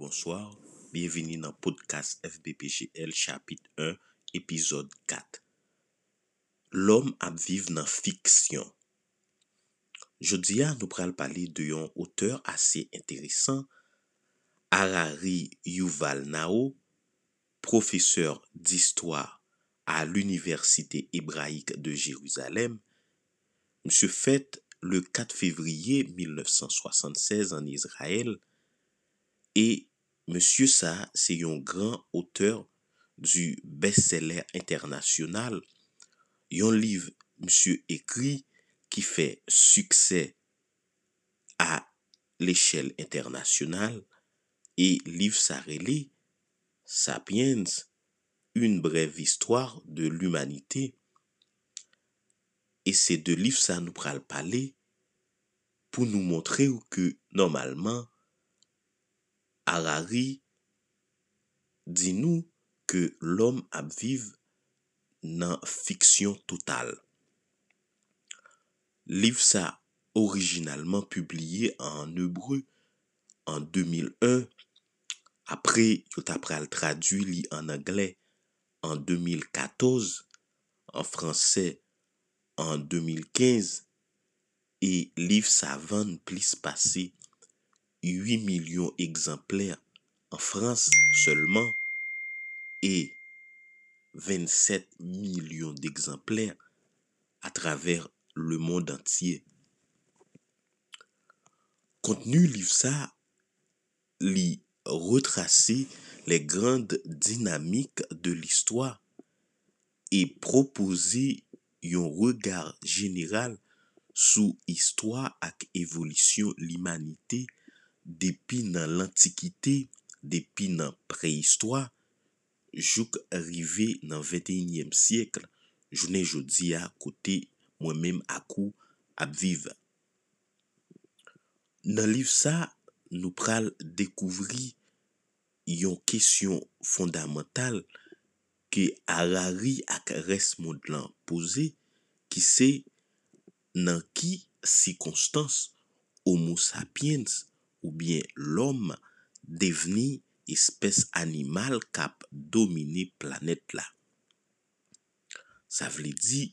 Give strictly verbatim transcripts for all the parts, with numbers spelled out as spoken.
bonsoir, bienvenue dans le podcast F B P G L chapitre un, épisode quatre. L'homme a vivre dans fiction. Jodi a nous pral parler de un auteur assez intéressant, Harari Yuval Noah, professeur d'histoire à l'Université Hébraïque de Jérusalem. Monsieur fait le quatre février mille neuf cent soixante-seize en Israël et monsieur ça c'est un grand auteur du best-seller international. Un livre monsieur écrit qui fait succès à l'échelle internationale et livre ça relé Sapiens, une brève histoire de l'humanité. Et ces deux livres ça nous pral parler pour nous montrer que normalement Harari dit nous que l'homme a vivre dans fiction totale. Livre ça originalement publié en hébreu en deux mille un, après yo t'a pral traduit li en anglais en deux mille quatorze, en français en deux mille quinze, et livre sa vend plus passé huit millions exemplaires en France seulement et vingt-sept millions d'exemplaires à travers le monde entier. Contenu livre ça li retracer les grandes dynamiques de l'histoire et proposer un regard général sur histoire ak évolution l'humanité depuis dans l'antiquité, depuis dans préhistoire, jusqu'à arriver dans vingt et unième siècle, journée jodi à côté moi-même à coup à vivre. Dans livre ça, nous pral découvrir une question fondamentale que Harari ak res monde lan posé, qui c'est dans qui circonstance homo sapiens ou bien l'homme devenu espèce animale cap dominer planète là. Ça veut dire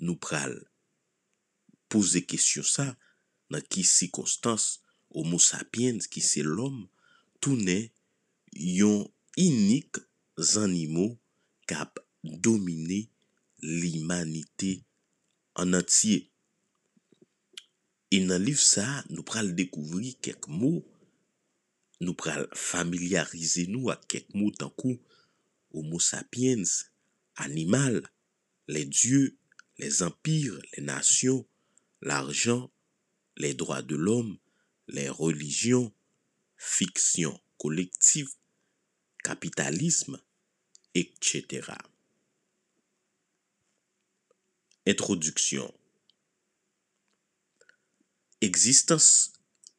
nous pral poser question ça dans qui circonstance homo sapiens qui c'est l'homme tourné yon unique animaux cap dominer l'humanité en entier. Et dans le livre ça, nous pral découvrir quelques mots, nous pral familiariser nous avec quelques mots tant que homo sapiens, animal, les dieux, les empires, les nations, l'argent, les droits de l'homme, les religions, fiction collective, capitalisme, et cetera. Introduction. Existence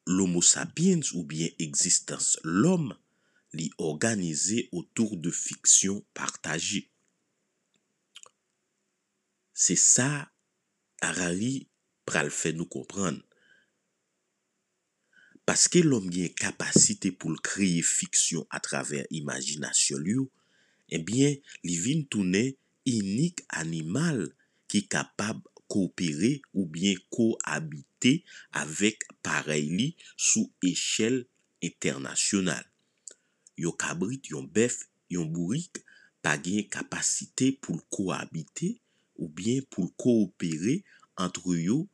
l'homo sapiens ou bien existence l'homme l'y organisé autour de fiction partagée. C'est ça Harari pral fait nous comprendre. Parce que l'homme a une capacité pour créer fiction à travers imagination lui, eh bien, il vient tourner unique animal qui est capable de coopérer ou bien cohabiter avec pareil sous échelle internationale. Yo cabrit, yon bœuf, yon bourrique, pas gain capacité pour cohabiter ou bien pour coopérer entre eux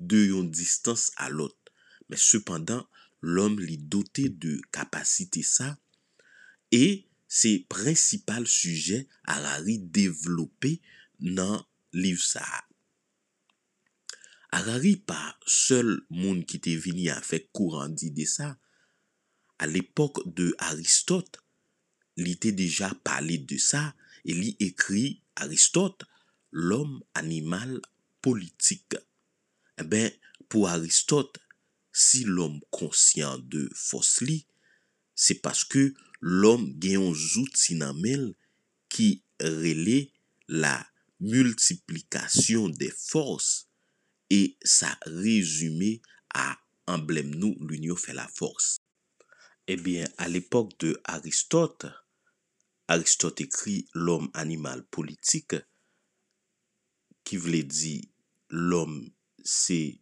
de yon distance à l'autre. Mais cependant, l'homme l'est doté de capacité ça et c'est principal sujet Harari développé dans livre ça. Harari pas seul monde qui était venu avec courant d'idée ça. À l'époque de Aristote, il était déjà parlé de ça et il écrit Aristote, l'homme animal politique. Eh ben pour Aristote, si l'homme conscient de force li, c'est parce que l'homme gagne un outil nan men qui relaie la multiplication des forces et ça résumé à emblème nous l'union fait la force. Eh bien, à l'époque de Aristote, Aristote écrit l'homme animal politique, qui voulait dire l'homme, c'est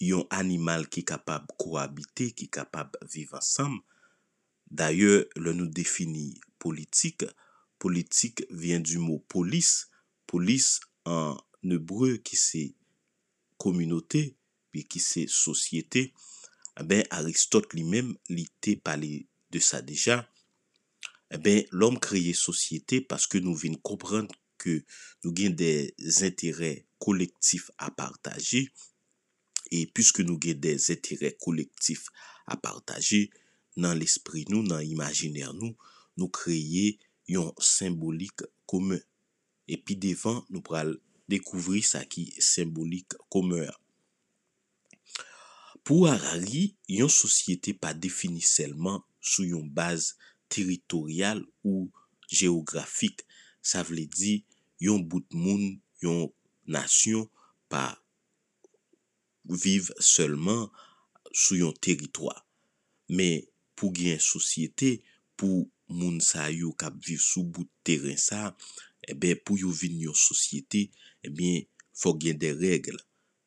un animal qui est capable de cohabiter, qui est capable de vivre ensemble. D'ailleurs, le nous définit politique. Politique vient du mot police. Police en hébreu qui c'est communauté, puis qui c'est société. Eh bien, Aristote lui-même, il était parlé de ça déjà. Eh bien, l'homme crée société parce que nous venons comprendre que nous avons des intérêts collectifs à partager. Et puisque nous avons des intérêts collectifs à partager, dans l'esprit nous, dans l'imaginaire nous, nous créons une symbolique commune. Et puis devant, nous allons découvrir ça qui est symbolique commun. Pour Harari, une société pas définie seulement sur une base territoriale ou géographique. Ça veut dire yon bout de monde, yon nation pas vivre seulement sur yon territoire. Mais pour gagner société, pour moun sa yo k'ap viv sou bout terrain ça, eh ben pour yo vinn yon société, eh bien faut gagner des règles,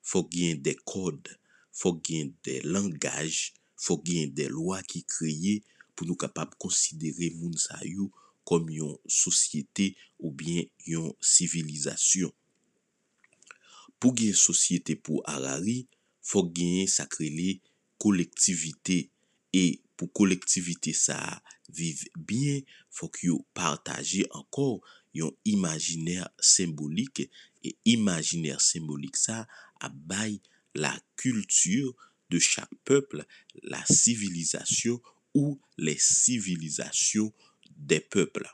faut gagner des codes, faut gagner des langages, faut gagner des lois qui créent pour nous capable considérer moun sa yo comme une société ou bien une civilisation. Pour gagner société pour Harari, faut gagner sacré les collectivités et pour collectivité ça vivre bien, faut que partager encore un imaginaire symbolique et imaginaire symbolique ça abaille la culture de chaque peuple, la civilisation ou les civilisations des peuples.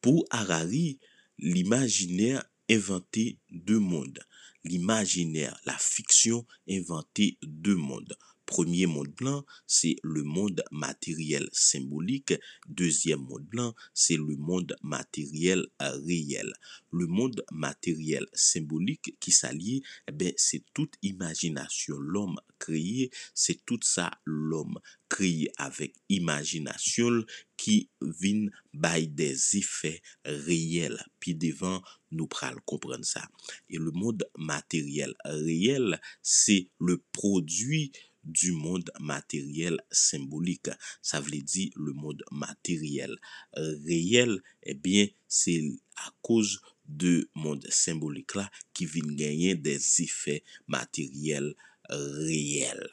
Pour Harari, l'imaginaire inventait deux mondes. L'imaginaire, la fiction inventait deux mondes. Premier monde blanc, c'est le monde matériel symbolique. Deuxième monde blanc, c'est le monde matériel réel. Le monde matériel symbolique qui s'allie, eh ben c'est toute imagination l'homme créé, c'est tout ça l'homme créé avec imagination qui vient by des effets réels. Puis devant, nous pral comprendre ça. Et le monde matériel réel, c'est le produit du monde matériel symbolique. Ça veut dire le monde matériel réel, eh bien, c'est à cause de monde symbolique là qui vient gagner des effets matériels réels.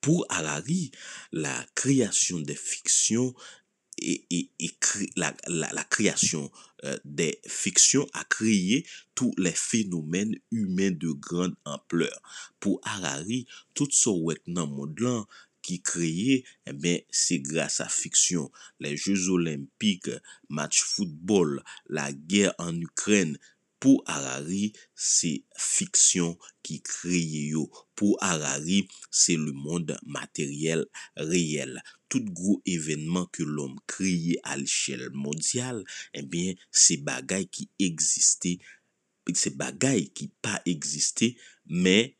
Pour Harari, la création des fictions et, et, et cré, la, la, la création euh, des fictions a créé tous les phénomènes humains de grande ampleur. Pour Harari, tout ce monde-là qui créé, eh bien, c'est grâce à fiction. Les Jeux olympiques, match football, la guerre en Ukraine. Pour Harari, c'est fiction qui crée yo. Pour Harari, c'est le monde matériel réel. Tout gros événement que l'homme crée à l'échelle mondiale, eh bien, c'est bagaille qui existait, c'est bagaille qui pas existé, mais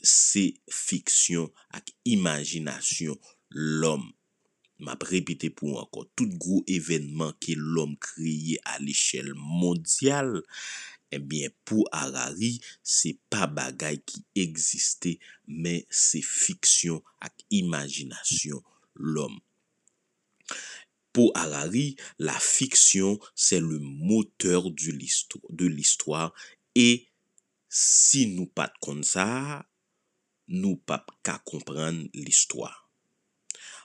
c'est fiction avec imagination l'homme. M'a répété pour encore tout gros événement que l'homme créé à l'échelle mondiale, eh bien pour Harari, c'est pas bagaille qui existait, mais c'est fiction avec imagination l'homme. Pour Harari, la fiction c'est le moteur de l'histoire de l'histoire et si nous pas comme ça, nous pas qu'à comprendre l'histoire.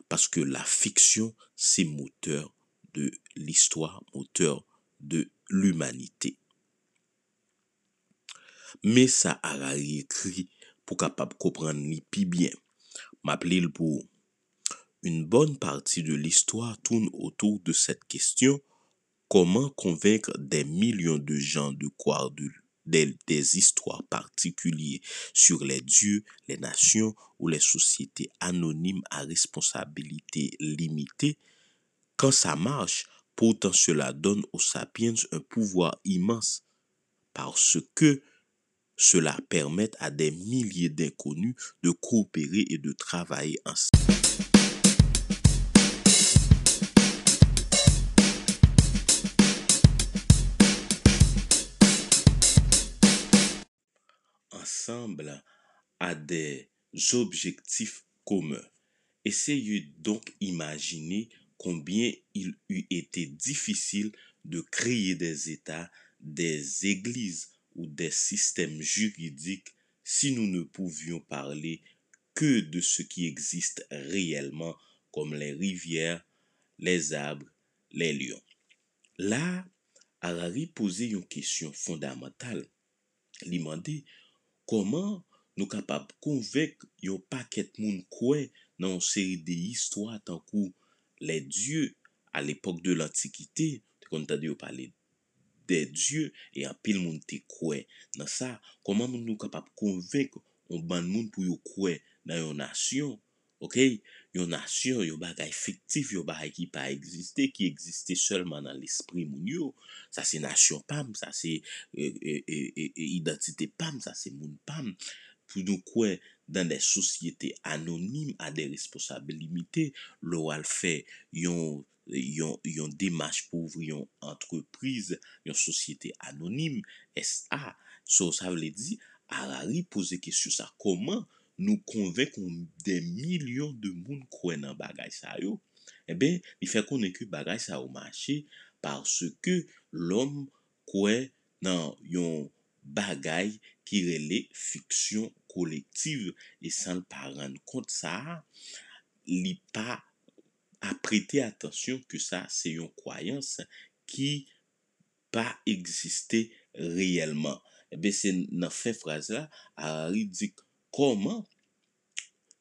Parce que la fiction, c'est moteur de l'histoire, moteur de l'humanité. Mais ça, Harari écrit pour capable comprendre les plus bien. M'appelez le pour. Une bonne partie de l'histoire tourne autour de cette question. Comment convaincre des millions de gens de croire de lui? Des, des histoires particulières sur les dieux, les nations ou les sociétés anonymes à responsabilité limitée. Quand ça marche, pourtant cela donne aux sapiens un pouvoir immense parce que cela permet à des milliers d'inconnus de coopérer et de travailler ensemble. ressemblent à des objectifs communs. Essayez donc d'imaginer combien il eût été difficile de créer des États, des églises ou des systèmes juridiques si nous ne pouvions parler que de ce qui existe réellement, comme les rivières, les arbres, les lions. Là, Harari posait une question fondamentale. Il demandait comment nous sommes capables de convaincre un paquet de monde quoi dans une série d'histoires tant que les dieux à l'époque de l'Antiquité, quand on a dit parler des dieux et en pile monde te quoi dans ça, comment nous sommes capables de convaincre un bande monde pour yo quoi dans une nation, OK, une nation, une bagaille fictive, une bagaille qui pas existé, qui existait seulement dans l'esprit moun yo. Ça c'est nation pam, ça c'est euh, euh, euh, euh, identité pam, ça c'est moun pam. Pour nous quoi dans des sociétés anonymes à des responsables limités, l'oral fait yon yon yon démarche pour ouvrir une entreprise, une société anonyme S A. So, ça veut dire Harari poser question ça comment nous convaincons des millions de monde croient dans bagay ça yo. Eh ben, il fait qu'on est que bagay ça au marché parce que l'homme croit dans yon bagay qui relève fiction collective et sans le pas rendre compte ça, li pas à prêter attention que ça c'est une croyance qui pas exister réellement. Eh ben c'est dans cette phrase là, Harari dit comment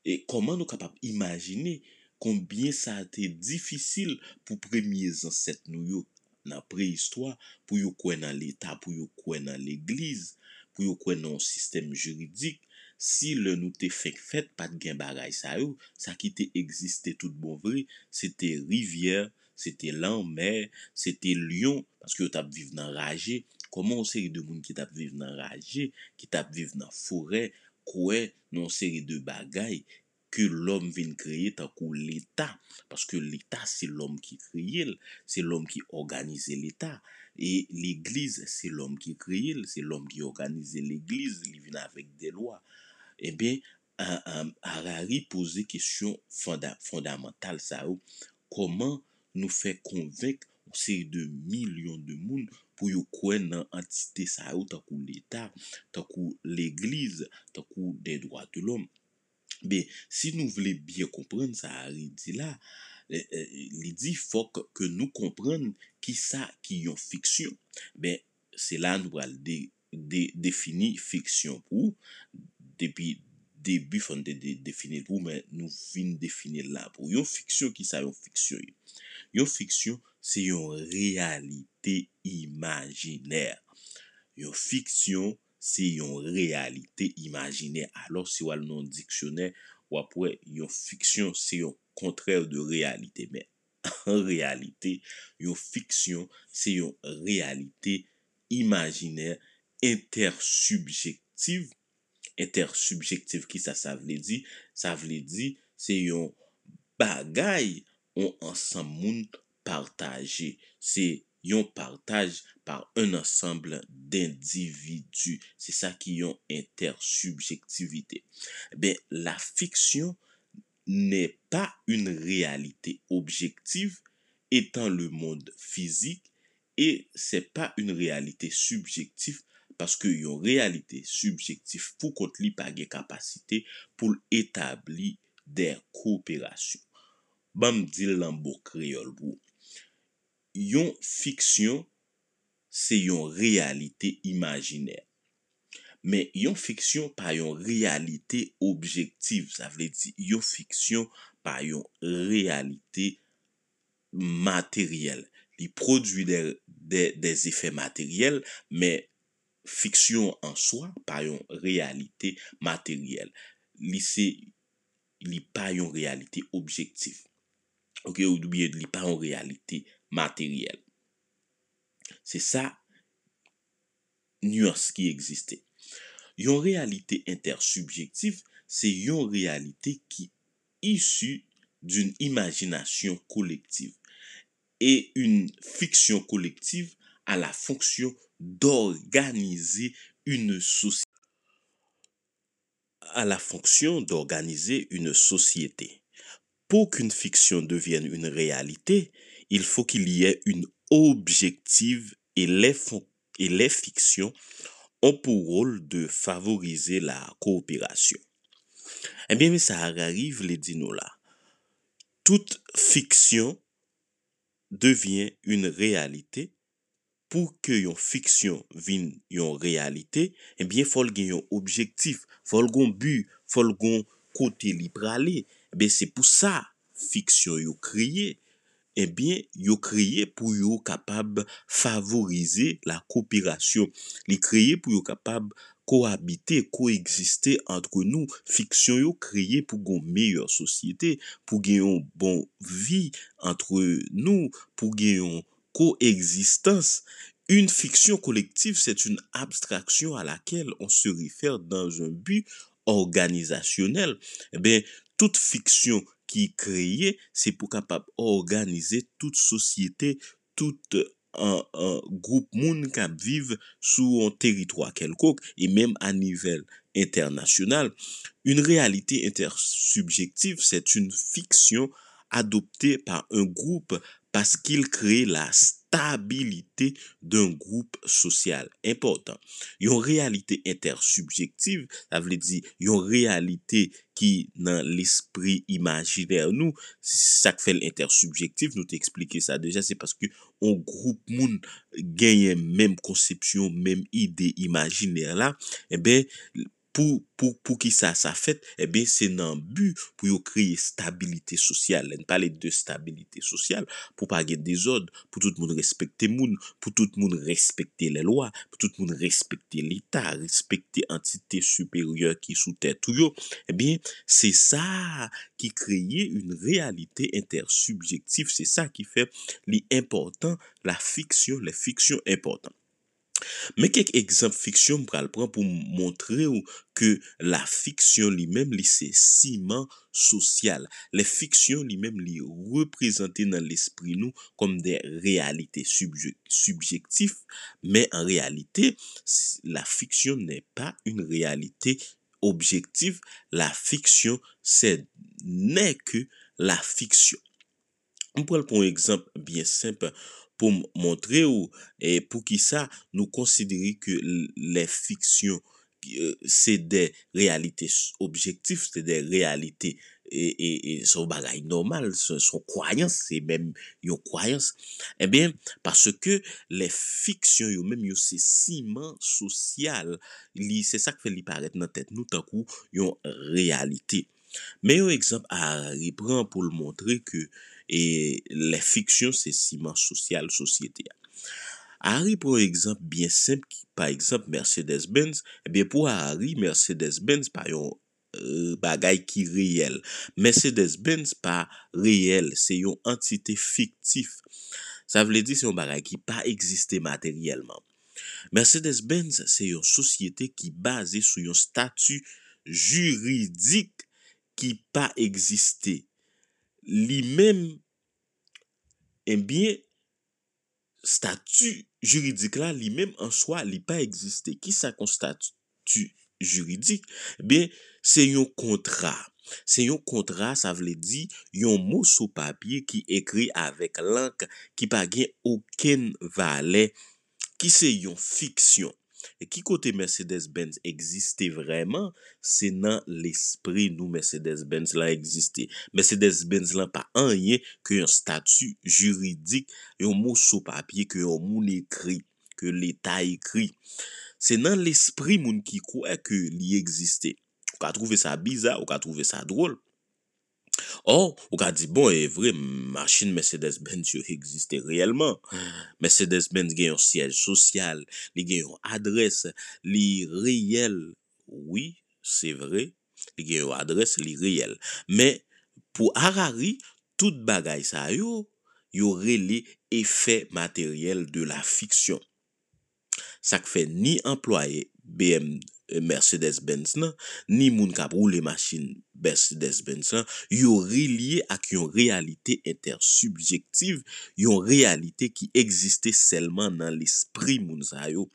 et comment nous capables imaginer combien ça a été difficile pour premiers ancêtres nous dans préhistoire pour yo croire dans l'état, pour yo croire dans l'église, pour yo croire dans un système juridique. Si le nous te fait fait pas de gain bagaille ça yo, ça qui te existait tout bon vrai, c'était rivière, c'était l'enmer, c'était lion parce que yo t'a vivre dans ragé. Comment on série de monde qui t'a vivre dans ragé, qui t'a vivre dans forêt quoi non série de bagaille que l'homme vient créer tant que l'État, parce que l'État c'est l'homme qui crée, c'est l'homme qui organise l'État, et l'Église c'est l'homme qui crée, c'est l'homme qui organise l'Église, il vient avec des lois. Eh bien, Harari posait question fonda, fondamentale ça, comment nous faire convaincre ces de millions de monde pour yo croire dans entité ça tant que l'État, tant que l'Église, tant que des droits de l'homme. Ben, si nous voulons bien comprendre ça, Harari dit là, il dit faut que nous comprenions qui ça qui est fiction. Ben, c'est là nous allons dé, dé, définir fiction pour depuis début on dé, dé, définir pour mais nous venons définir là pour une fiction qui ça une fiction. Une fiction c'est une réalité imaginaire. Une fiction c'est une réalité imaginaire. Alors, si on a un dictionnaire, ou après, une fiction, c'est un contraire de réalité. Mais en réalité, une fiction, c'est une réalité imaginaire intersubjective. Intersubjective, qui ça, ça veut dire? Ça veut dire, c'est une bagaille, on ensemble partagé. C'est yon partage par un ensemble d'individus. C'est ça qui yon intersubjectivité. Ben, la fiction n'est pas une réalité objective étant le monde physique et c'est pas une réalité subjective parce que yon réalité subjective pour contre li pa gen capacité pour établir des coopérations. Bam di lambo créole bou. Yon fiction, c'est yon réalité imaginaire. Mais yon fiction par yon réalité objective. Ça veut dire yon fiction par yon réalité matérielle. Il produit des, des, des effets matériels, mais fiction en soi par yon réalité matérielle. Li c'est li pas yon réalité objective. OK, ou bien li pas yon réalité matériel. C'est ça nuance qui existait. Une réalité intersubjective, c'est une réalité qui issue d'une imagination collective et une fiction collective a la fonction d'organiser une société. a la fonction d'organiser une société. Pour qu'une fiction devienne une réalité, il faut qu'il y ait une objective et les, et les fictions ont pour rôle de favoriser la coopération. Eh bien, mais ça arrive, les dinos là. Toute fiction devient une réalité. Pour que une fiction vienne une réalité, eh bien, faut le gagner un objectif, faut le gagner un but, faut le gagner côté libre aller. Eh bien, c'est pour ça fiction yo créé. Eh bien, yo créé pour yo capable favoriser la coopération. Li créé pour yo capable cohabiter, coexister entre nous. Fiction yo créé pour une meilleure société, pour gagner une bonne vie entre nous, pour gagner coexistence. Une fiction collective, c'est une abstraction à laquelle on se réfère dans un but organisationnel. Eh bien, toute fiction qui est créée, c'est pour capable organiser toute société, tout un, un groupe monde qui vivent sur un territoire quelconque et même à niveau international. Une réalité intersubjective, c'est une fiction adoptée par un groupe parce qu'il crée la stabilité d'un groupe social important. Une réalité intersubjective, ça veut dire une réalité qui dans l'esprit imaginaire nous, ça fait l'intersubjectif, nous t'expliquer ça déjà, c'est parce que on groupe moun gagne même conception, même idée imaginaire là, et ben Pour, pour, pour qui ça, ça fait, eh bien, c'est un but pour créer stabilité sociale. On parle de stabilité sociale pour pas qu'il y ait des ordres, pour tout le monde respecter le monde, pour tout le monde respecter les lois, pour tout le monde respecter l'État, respecter l'entité supérieure qui est sous terre. Eh bien, c'est ça qui crée une réalité intersubjective. C'est ça qui fait l'important, la fiction, la fiction importante. Mais quelques exemples fiction m'pral prendre pour montrer que la fiction lui-même li c'est ciment social. Les fictions lui-même li représentées dans l'esprit nous comme des réalités subjectives, mais en réalité, la fiction n'est pas une réalité objective. La fiction c'est n'est que la fiction. On prend un exemple bien simple pour montrer ou et pour qui ça nous considérer que les fictions c'est des réalités objectives, c'est des réalités et et, et son bagage normal, son, son croyance, c'est même une croyance. Eh bien parce que les fictions eux même c'est ciment social, c'est ça qui fait li paraître dans tête nous tant coup une réalité. Mais un exemple à reprendre pour le montrer que et les fictions c'est ciment social société. Harari prend un exemple bien simple, par exemple Mercedes-Benz. Eh bien pour Harari, Mercedes-Benz pas un euh, bagage qui réel. Mercedes-Benz pas réel, c'est une entité fictive. Ça veut dire c'est un bagage qui pas existé matériellement. Mercedes-Benz c'est une société qui basée sur un statut juridique qui pas existé. Lui-même, eh bien, statut juridique là, lui-même en soi, il n'a pas existé. Qui ça comme statut juridique? Eh bien, c'est un contrat. C'est un contrat, ça veut dire, un mot sur papier qui écrit avec l'encre, qui n'a pas aucune valeur, qui c'est une fiction. Et qui côté Mercedes-Benz existait vraiment, c'est dans l'esprit nous Mercedes-Benz là existait. Mercedes-Benz là pas en rien que un statut juridique, un mot sur papier que un monde écrit, que l'État écrit. C'est dans l'esprit moun qui croit que l'y existait. On a trouvé ça bizarre, on a trouvé ça drôle. Or, on a dit bon, est vrai, machine Mercedes-Benz existait réellement. Mercedes-Benz gagne un siège social, il gagne une adresse, il est réel. Oui, c'est vrai, il gagne une adresse, il est réel. Mais pour Harari, toute bagaille ça yo, yo relé effet matériel de la fiction. Ça fait ni employé B M W Mercedes-Benz nan, ni moun kap roule machine Mercedes-Benz nan, yon relié ak yon réalité intersubjective, yon réalité qui existait seulement dans l'esprit moun sa yo.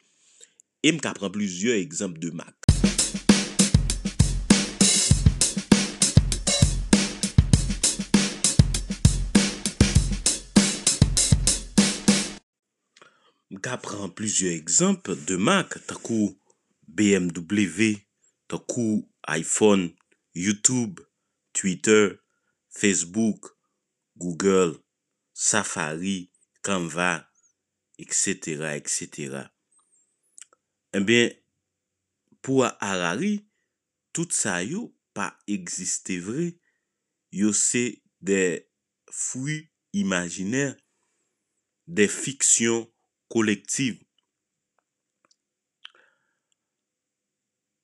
Et m'ka pran plusieurs exemples de Mac. Je prends plusieurs exemples de marques, tant que B M W, tant que iPhone, YouTube, Twitter, Facebook, Google, Safari, Canva, et cetera, et cetera. Eh bien, pour Harari, tout ça yo pas existé vrai, yo c'est des fruits imaginaires, des fictions collectives.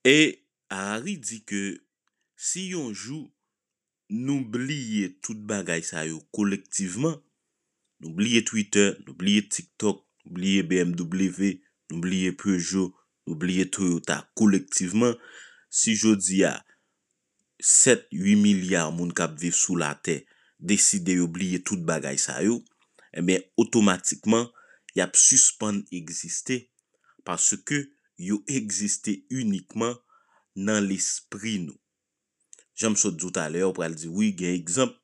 Et Harari dit que si on joue, n'oubliez tout bagay sa yo collectivement, n'oubliez Twitter, n'oubliez TikTok, n'oubliez B M W, n'oubliez Peugeot, n'oubliez Toyota collectivement, si je dis à sept à huit milliards moun k'ap viv sous la terre, décider oublier tout bagay sa yo, eh bien automatiquement, y a suspend exister parce que yo exister uniquement dans l'esprit nous. J'aime ça tout à l'heure pour dire oui, il y a exemple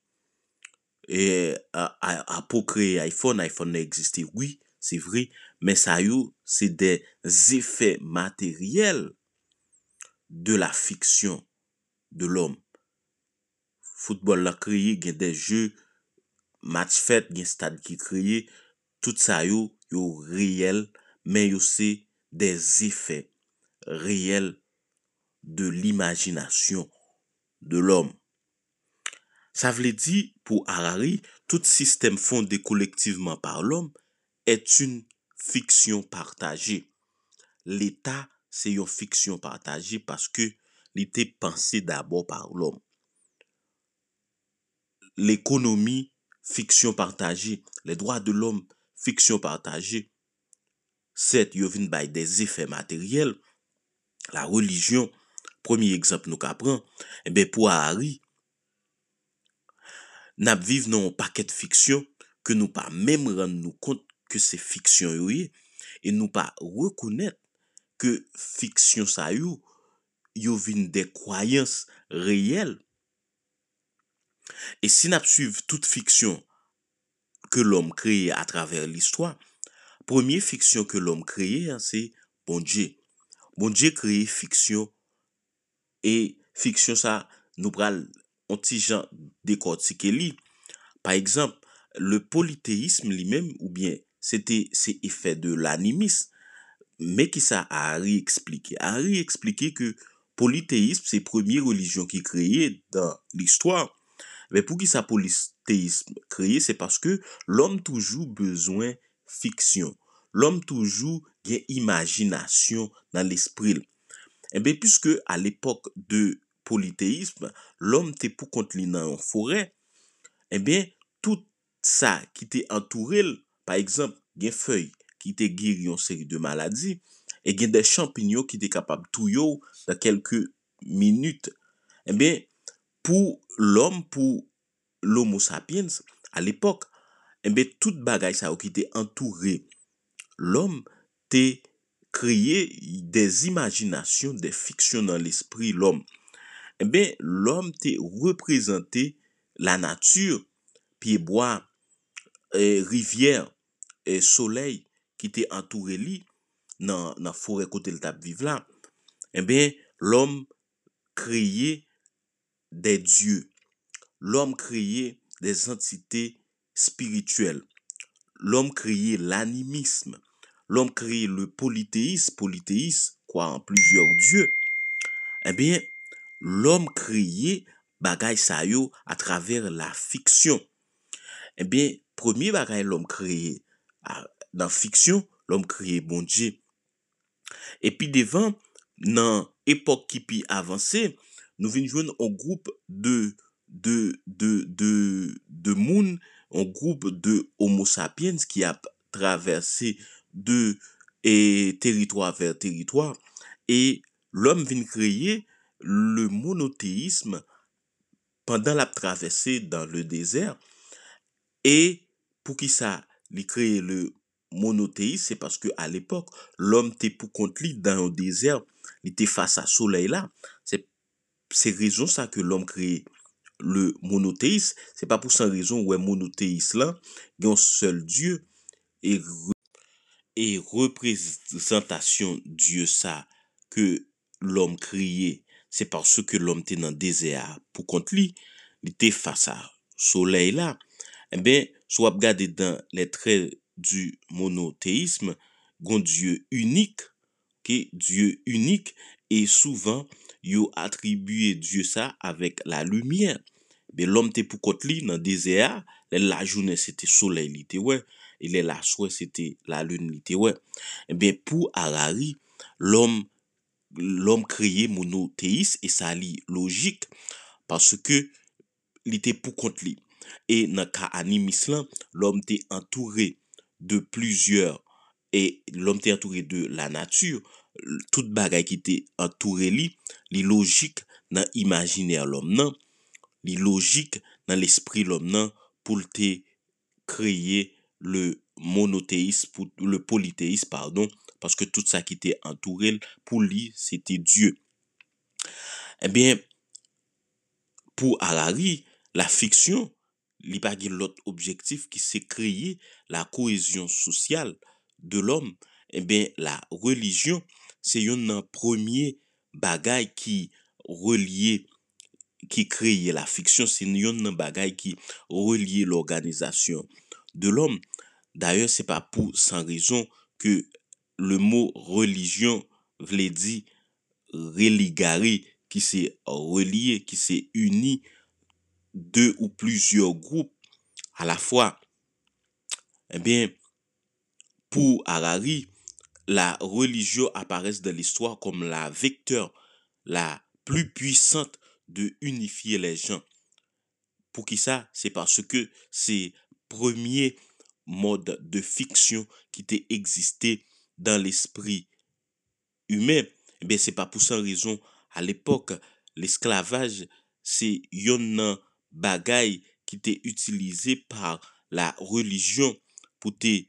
et à, à, à pour créer iPhone, iPhone n'a existé, oui, c'est vrai, mais ça yo c'est des effets matériels de la fiction de l'homme. Football l'a créé, il y a des jeux, match fait, il y a stade qui créé, tout ça yo yo réel, mais yo c'est des effets réels de l'imagination de l'homme. Ça veut dire pour Harari, tout système fondé collectivement par l'homme est une fiction partagée. L'État c'est une fiction partagée parce que l'était pensée d'abord par l'homme. L'économie, fiction partagée. Les droits de l'homme, fiction partagée. C'est yovin by des effets matériels. La religion, premier exemple nous qu'apprend, eh bien pour Harari, nous vivons dans un paquet de fiction que nous pas même rendre compte que c'est fiction yoye, et nous pas reconnaître que fiction sa yo, yo vin des croyances réelles. Et si n'a suivre toute fiction que l'homme crée à travers l'histoire, première fiction que l'homme crée, c'est bon Dieu. Bon Dieu crée fiction et fiction ça nous pral on ti jan décortiquer li. Par exemple, le polythéisme lui-même ou bien c'était c'est effet de l'animisme. Mais qui ça a Harari expliqué? Harari expliqué que polythéisme, c'est la première religion qui est créée dans l'histoire. Mais pour qui ça polythéisme créé, c'est parce que l'homme toujours besoin fiction. L'homme toujours gain imagination dans l'esprit. Et bien, puisque à l'époque de polythéisme, l'homme était pour contre lui dans une forêt, et bien, tout ça qui était entouré, par exemple, gain feuille qui te guéri une série de maladies, et il y a des champignons qui étaient capables de tout yo dans quelques minutes. Eh bien, pour l'homme, pour l'homo sapiens, à l'époque, eh bien, toute bagaille ça qui était entouré, l'homme te créé des imaginations, des fictions dans l'esprit, l'homme. Eh bien, l'homme te représenté la nature, pied bois, eh, rivière, eh, soleil, qui était entouré lui dans la forêt côté le tap vive là, eh bien l'homme créé des dieux, l'homme créé des entités spirituelles, l'homme créé l'animisme, l'homme créé le polythéisme, polythéisme quoi en plusieurs dieux, eh bien l'homme créé bagay sa yo à travers la fiction. Eh bien premier bagay l'homme créé à dans fiction, l'homme créé bon Dieu. Et puis devant, dans époque qui puis avancée, nous venons joindre un groupe de de de de de moun, un groupe de homo sapiens qui a traversé de et territoire vers territoire, et l'homme vient créer le monothéisme pendant la traversée dans le désert. Et pour qui ça, il crée le monothéisme, c'est parce que à l'époque l'homme était pour contre lui dans un désert, il était face à soleil là. C'est c'est raison ça que l'homme crée le monothéisme. C'est pas pour sans raison ouais monothéisme là, il y a un seul Dieu et et représentation Dieu ça que l'homme criait, c'est parce que l'homme était dans le désert pour contre lui, il était face à soleil là. Eh bien, soit regarder dans les traits du monothéisme, un Dieu unique, okay? Dieu unique, et souvent yo attribué Dieu ça avec la lumière. Eh bien, l'homme était pour contre lui dans le désert, la journée c'était soleil, il était ouais. Il est la soie, c'était la lune, il était ouais. Eh bien, pour Harari, l'homme, l'homme créé monothéiste et ça lit logique parce que il était pour contre lui. Et dans le cas animisme, l'homme était entouré de plusieurs et l'homme était entouré de la nature. Toute bagaille qui était entouré lui, l'illogique dans l'imaginaire l'homme non, l'illogique dans l'esprit l'homme non pour te créer le monothéisme, le polythéisme, pardon, parce que tout ça qui était entouré, pour lui, c'était Dieu. Eh bien, pour Harari, la fiction, il n'y a pas l'autre objectif qui s'est créé la cohésion sociale de l'homme. Eh bien, la religion, c'est un premier bagage qui reliait qui crée la fiction, c'est un bagage qui reliait l'organisation de l'homme. D'ailleurs, c'est pas pour sans raison que le mot religion veut dire religare, qui s'est relié, qui s'est uni deux ou plusieurs groupes à la fois. Eh bien, pour Harari, la religion apparaît dans l'histoire comme la vecteur la plus puissante de unifier les gens. Pour qui ça? C'est parce que c'est premier mode de fiction qui était existé dans l'esprit humain. Eh bien, c'est pas pour sans raison. À l'époque, l'esclavage, c'est yon bagaille qui était utilisé par la religion pour te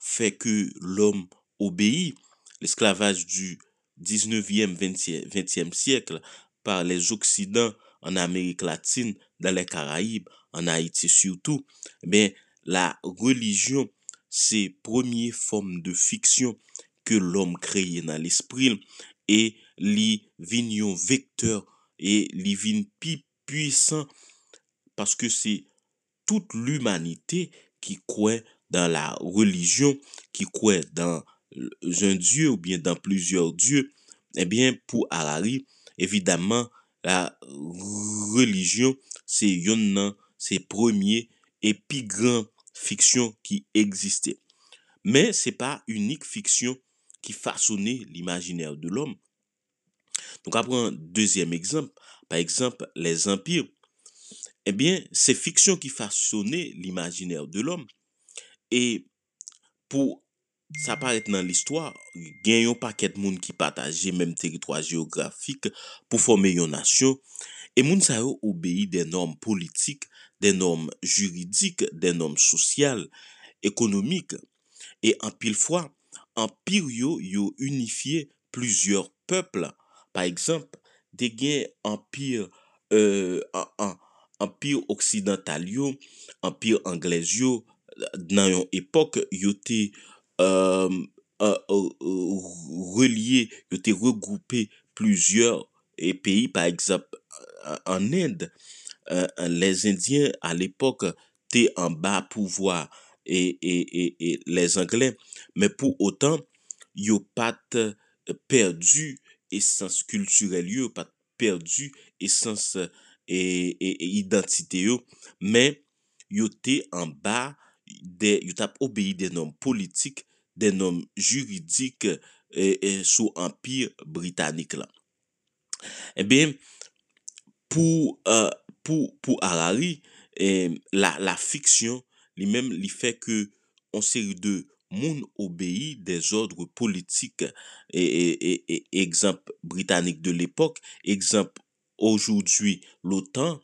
faire que l'homme obéit. L'esclavage du dix-neuvième, vingtième siècle par les Occidents en Amérique latine, dans les Caraïbes, en Haïti surtout, eh bien, la religion, c'est première forme de fiction que l'homme crée dans l'esprit et li vignon vecteur et li vignon pi puissant parce que c'est toute l'humanité qui croit dans la religion, qui croit dans un dieu ou bien dans plusieurs dieux. Eh bien, pour Harari, évidemment, la religion, c'est yon, c'est premier et plus grand fiction qui existait. Mais c'est pas unique fiction qui façonnait l'imaginaire de l'homme. Donc après un deuxième exemple, par exemple les empires. Eh bien, c'est fiction qui façonnait l'imaginaire de l'homme. Et pour ça paraît dans l'histoire, gagne un paquet de monde qui partageait même territoire géographique pour former une nation. Et moun sa yo obéit des normes politiques, des normes juridiques, des normes sociales, économiques. Et en pile fois, en pire yo, yo unifié plusieurs peuples. Par exemple, des gains empire, euh, empire occidental yo, empire anglais yo, dans une époque, yo te, euh, euh, euh, relié, yo te regroupé plusieurs et pays, par exemple, en Inde, euh, les Indiens à l'époque étaient en bas pouvoir et, et, et, et les Anglais, mais pour autant, ils n'ont pas perdu essence culturelle, ils n'ont pas perdu essence et, et, et identité, mais ils étaient en bas, ils ont obéi des normes politiques, des normes juridiques et, et sous l'Empire britannique. Là. Eh bien, Pour, euh, pour, pour Harari, eh, la, la fiction, lui-même, lui fait que on série de monde obéit des ordres politiques, et, et, et, et exemple britannique de l'époque, exemple aujourd'hui l'OTAN,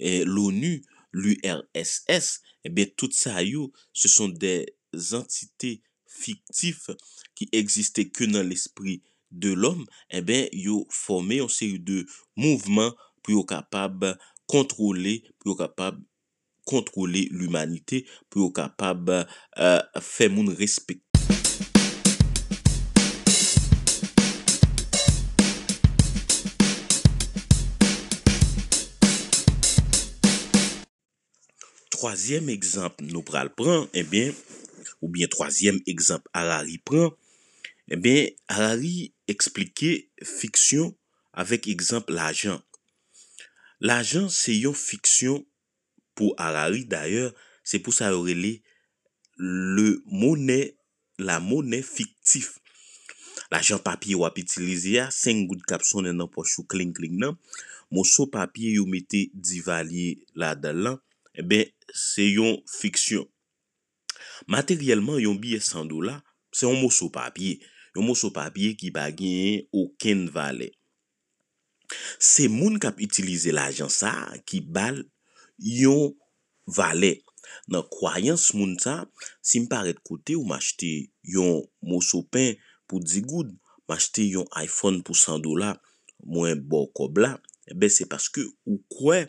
eh, l'ONU, l'U R S S, eh bien, tout ça, yo, ce sont des entités fictives qui existaient que dans l'esprit de l'homme, eh bien, yo formé une série de mouvements pour capable contrôler pour capable contrôler l'humanité pour capable euh, faire monde respect troisième exemple nous pral prend, eh bien, ou bien troisième exemple Harari prend, eh bien, Harari expliquait fiction avec exemple l'argent. L'argent, c'est une fiction pour Harari d'ailleurs, c'est pour ça qu'il le monnaie, la monnaie fictive. L'argent papier ou à utiliser cinq gouttes capson dans poche ou cling cling nan. Morceau papier yo mettez dix valier là-dedans, eh ben c'est une fiction. Matériellement, yon billet cent dollars, c'est un morceau papier, un morceau papier qui pa gen aucun valeur. C'est moun k'ap utiliser l'argent ça qui bal yon valeur. Dans croyance moun ça, si m'paraît côté ou m'acheter yon morceau pain pour dix goud, m'acheter yon iPhone pour cent dollars, moins bon cobla, eh ben c'est parce que ou croit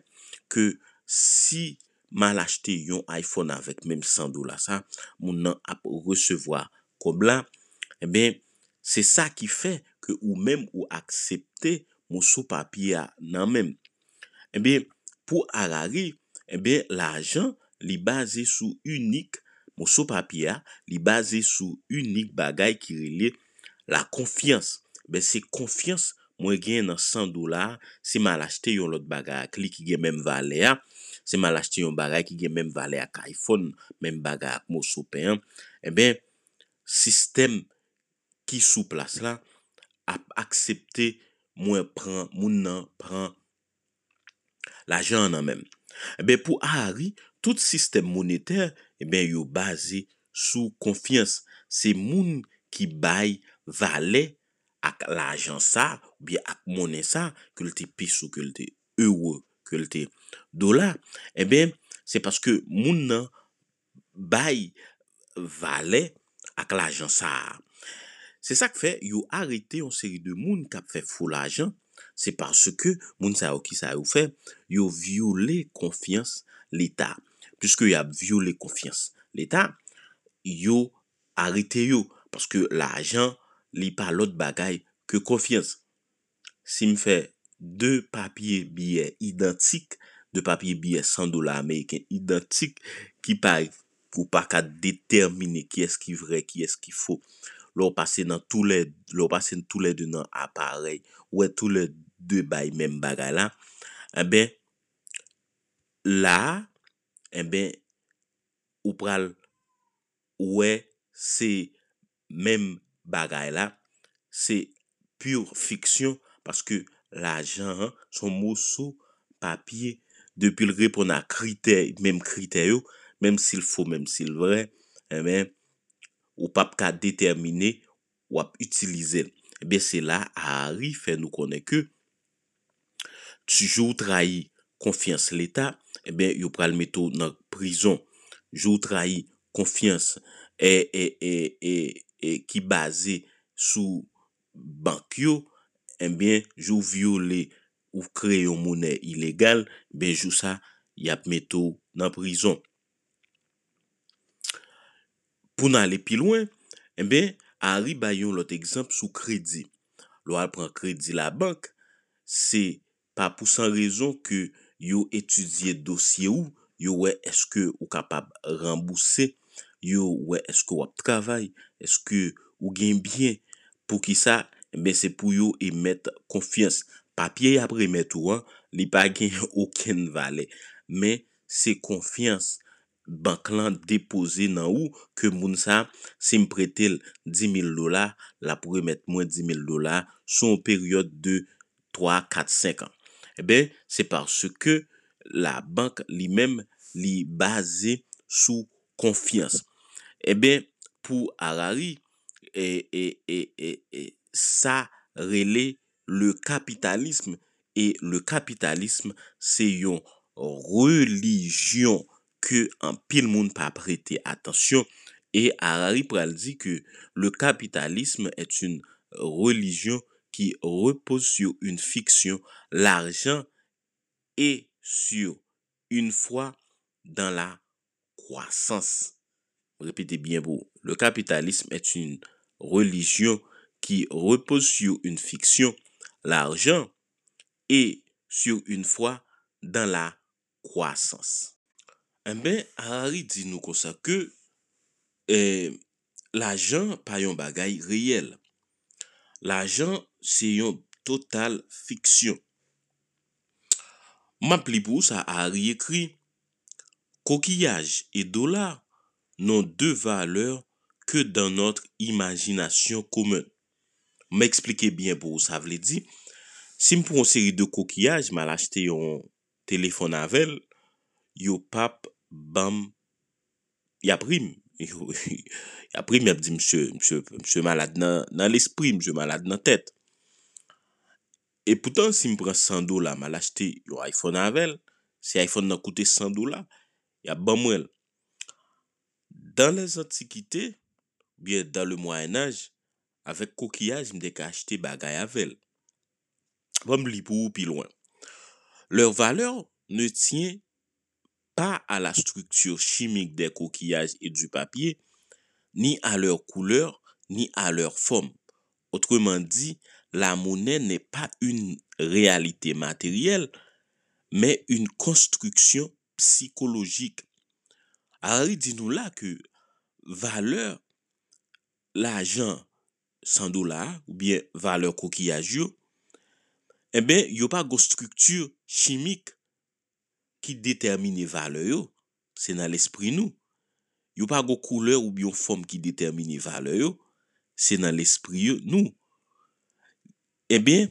que si mal acheté yon iPhone avec même cent dollars ça, moun nan ap recevoir cobla, eh ben c'est ça qui fait que ou même ou accepter mon sous-papier nan même. Eh bien, pour Harari, eh bien, l'argent, li basé sur unique, mon sous-papier, li basé sur unique bagay qui relie la confiance. Eh bien, c'est confiance, moi gagne dans cent dollars, c'est mal acheté yon l'autre bagay li qui gagne même valeur, c'est mal acheté yon bagay qui gagne même valeur qu'iPhone, même bagay ak mon sous-papier. Eh bien, système qui sous place là, a accepté moi prend moun nan prend l'argent nan même. Eh ben pour Harari, tout système monétaire eh ben yo basé sous confiance. C'est moun qui bail valait ak l'argent ça ou bien ak monnaie ça que le peso que le euro que le dollar. Eh ben c'est parce que moun nan bail valait ak l'argent ça. C'est ça que fait, yo arrêté une série de moun qui a fait faux l'argent. C'est parce que moun sa yo qui sa yo fait, yo violé confiance l'État. Puisque y a violé confiance l'État, yo arrêté yo. Parce que l'argent, li pas l'autre bagaille que confiance. Si me fait deux papiers billets identiques, deux papiers billets cent dollars américains identiques, qui pas, pour pas qu'à déterminer qui est-ce qui est vrai, qui est-ce qui est faux. L'on passe dans tous les, l'on passe dans tous les deux dans appareil, ouais tous les deux bail même bagay là, eh ben là, eh ben ou pral ouais c'est même bagay là, c'est pure fiction parce que l'argent hein, son morceau papier depuis le répond à critères même critères même s'il faut même s'il vrai, eh ben ou pas qu'à déterminer ou à utiliser. Eh bien, c'est là, Harari fait nous connaître que toujours trahi confiance l'État, eh bien, il pral mettre dans prison. Toujours trahi confiance et, et, et, et, et qui basé sous banquio, eh bien, jou violé ou créé une monnaie illégale, eh bien, jou ça, il a mettre dans prison. Pour aller plus loin, eh bien, Harari bayon l'autre exemple sous crédit. L'on prend crédit la banque, c'est pas pour sans raison que yo étudier dossier ou yo ouais est-ce que ou capable rembourser, yo ouais est-ce que ou travail, est-ce que ou gagne bien pour qui ça, eh bien c'est pour yo émettre confiance. Papier après mettre ou hein, li pa gagne aucune valeur, mais c'est confiance. Banque l'an déposé nan ou que moun sa si me prêter dix mille dollars la pour remettre moins dix mille dollars son période de trois, quatre, cinq ans. Eh ben c'est parce que la banque lui-même li basé sous confiance. Eh ben pour Harari et et et et, et ça relait le capitalisme et le capitalisme c'est une religion que en pile monde pas prêter attention et Harari pral dit que le capitalisme est une religion qui repose sur une fiction, l'argent et sur une foi dans la croissance. Répétez bien beau, le capitalisme est une religion qui repose sur une fiction, l'argent et sur une foi dans la croissance. Eh bien, Harari dit nous comme ça que eh, l'argent pas un bagage réel. L'argent c'est une totale fiction. M'appli pour ça, Harari écrit coquillage et dollar n'ont deux valeurs que dans notre imagination commune. M'expliquez bien pour ça, vous dit. Si je prends une série de coquillages, mal acheté un téléphone avec, yo pape, bam, y a prime. Yo, y a prime, y a dit, monsieur, monsieur, monsieur malade dans l'esprit, monsieur malade dans la tête. Et pourtant, si je prends cent dollars, mal acheté un iPhone avec, si iPhone n'a coûté cent dollars, y a bam moins. Dans les antiquités, bien dans le Moyen-Âge, avec coquillage, je peux acheter bagay avec. Je vais lire pour plus loin. Leur valeur ne tient pas à la structure chimique des coquillages et du papier, ni à leur couleur, ni à leur forme. Autrement dit, la monnaie n'est pas une réalité matérielle, mais une construction psychologique. Harari dit nous là que valeur l'argent cent dollars ou bien valeur coquillage, eh bien, il n'y a pas de structure chimique qui détermine valeur. C'est dans l'esprit nous. Il n'y a pas de couleur ou bien forme qui détermine valeur. C'est dans l'esprit nous. Eh bien,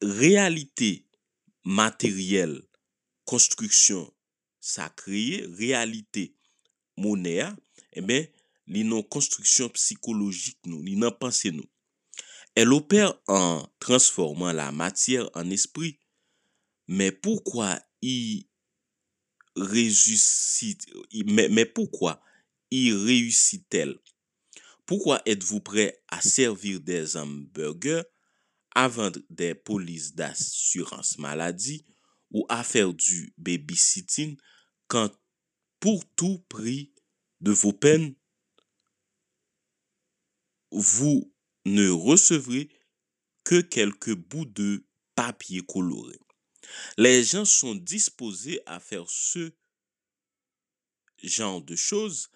réalité matérielle, construction sacrée, réalité monnaie, eh bien, les non construction psychologique nous, les non pensée nous. Elle opère en transformant la matière en esprit. Mais pourquoi il réussit, mais, mais pourquoi il réussit-elle? Pourquoi êtes-vous prêt à servir des hamburgers, à vendre des polices d'assurance maladie ou à faire du babysitting quand pour tout prix de vos peines, vous ne recevrez que quelques bouts de papier coloré. Les gens sont disposés à faire ce genre de choses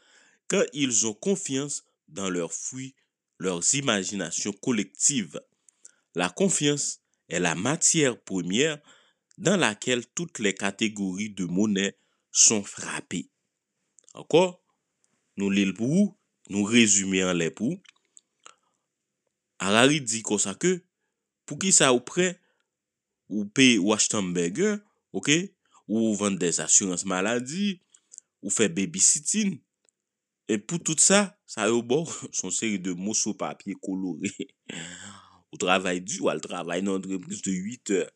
quand ils ont confiance dans leurs fruits, leurs imaginations collectives. La confiance est la matière première dans laquelle toutes les catégories de monnaie sont frappées. Encore, nous lisons pour, nous résumons les pour. Harari dit comme ça que pour qui ça ou prêt ou paye ou acheter un burger, OK, ou vendre des assurances maladie, ou faire babysitting et pour tout ça, ça au bord son série de morceaux papier colorés. Ou travail du ou al travail dans entreprise de huit heures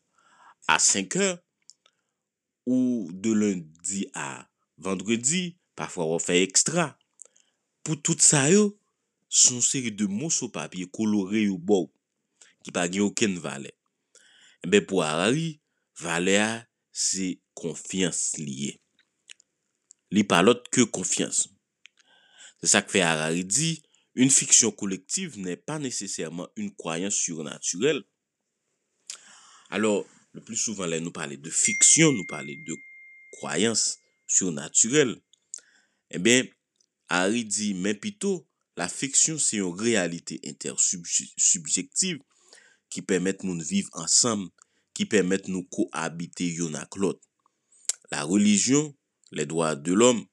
à cinq heures ou de lundi à vendredi, parfois on fait extra. Pour tout ça yo son série de morceaux papier colorés ou beau qui pas gagne aucune valeur. Eh ben pour Harari, valeur c'est confiance liée. Li pas l'autre que confiance. C'est ça que fait Harari dit, une fiction collective n'est pas nécessairement une croyance surnaturelle. Alors, le plus souvent là nous parler de fiction, nous parler de croyance surnaturelle. Eh bien, Harari dit mais plutôt la fiction, c'est une réalité intersubjective qui permet de nous vivre ensemble, qui permet de nous cohabiter l'un avec l'autre. La religion, les droits de l'homme,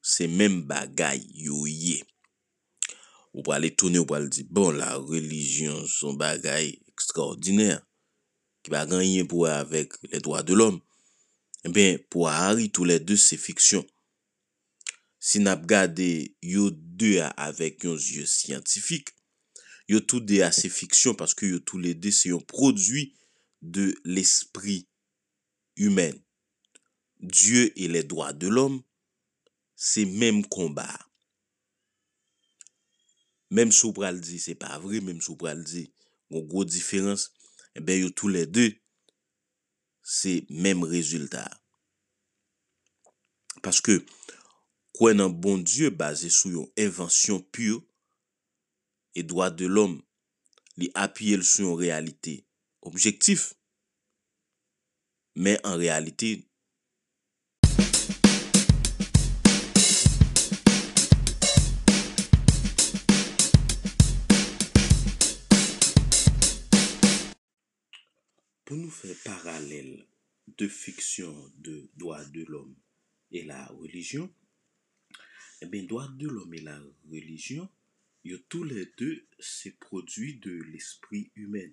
c'est même bagaille yoye. On peut aller tourner, on peut aller dire, bon, la religion, c'est une bagaille extraordinaire qui va gagner pour avec les droits de l'homme. Eh bien, pour Harari, tous les deux, c'est fiction. Si n'a regardé yo deux avec un yeux scientifique, yo tout des assez fiction parce que yo tous les deux c'est un produit de l'esprit humain. Dieu et les droits de l'homme, c'est même combat. Même si on pral dit c'est pas vrai, même si on pral dit une grosse différence, eh ben yo tous les deux c'est même résultat. Parce que croire en bon Dieu basé sur une invention pure et droit de l'homme, li appuyer sur une réalité objective, mais en réalité Pour nous faire parallèle de fiction de droits de l'homme et la religion, eh bien, droits de l'homme et la religion, yo, tous les deux, c'est produit de l'esprit humain.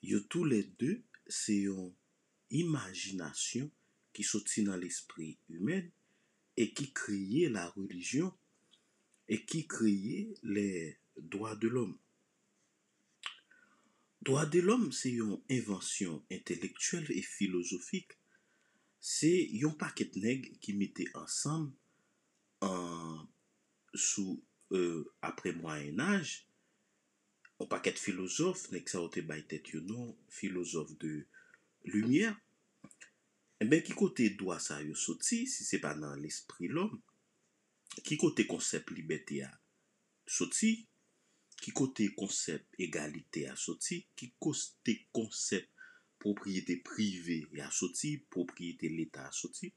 Yo, tous les deux, c'est une imagination qui sortit dans l'esprit humain et qui crée la religion et qui crée les droits de l'homme. Droits de l'homme, c'est une invention intellectuelle et philosophique. C'est un paquet de nègres qui mettaient ensemble en, sous, euh, après Moyen-Âge, un paquet de philosophes, nègres ça ont été tête, you know, philosophes de lumière. Eh bien, qui côté droit ça yo sorti, si c'est pas dans l'esprit l'homme, qui côté concept liberté a sorti, qui côté concept égalité a sorti, qui côté concept propriété privée a sorti, propriété l'État a sorti,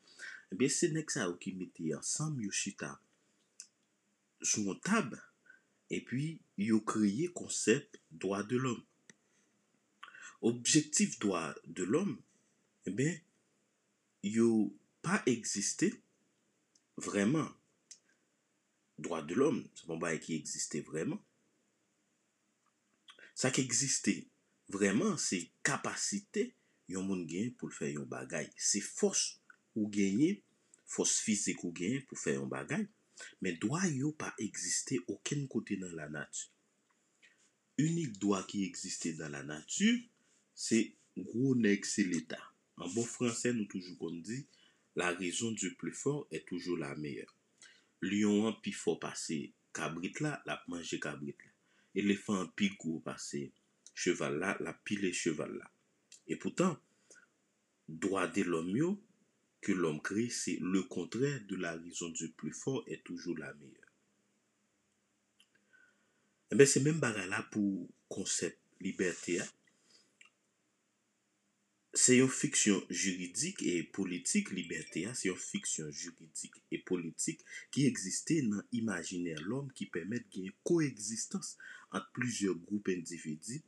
eh bien c'est nèg ça qui mettaient ensemble yo chita sur une table et puis yo créé concept droit de l'homme. Objectif droit de l'homme, eh bien yo pas existé vraiment. Droit de l'homme, c'est un bail qui existait vraiment. Ça qui existait vraiment, c'est capacité yon moun gen pour faire yon bagay. C'est force ou gagner, force physique ou gagner pour faire yon bagay. Mais droit yo pas existé aucun côté dans la nature. Unique droit qui existait dans la nature, c'est gros nèg c'est l'État. En bon français, nous toujours qu'on dit, la raison du plus fort est toujours la meilleure. Lion, pi fort passer cabrit là, la manger cabrit là. Éléphant, pi gros passer cheval là, la pile cheval là. Et pourtant, droit de l'homme que l'homme crée, c'est le contraire de la raison du plus fort est toujours la meilleure. Et bien, c'est même bagarre là pour concept liberté. C'est une fiction juridique et politique, liberté, c'est une fiction juridique et politique qui existait dans l'imaginaire l'homme qui permet une coexistence entre plusieurs groupes individus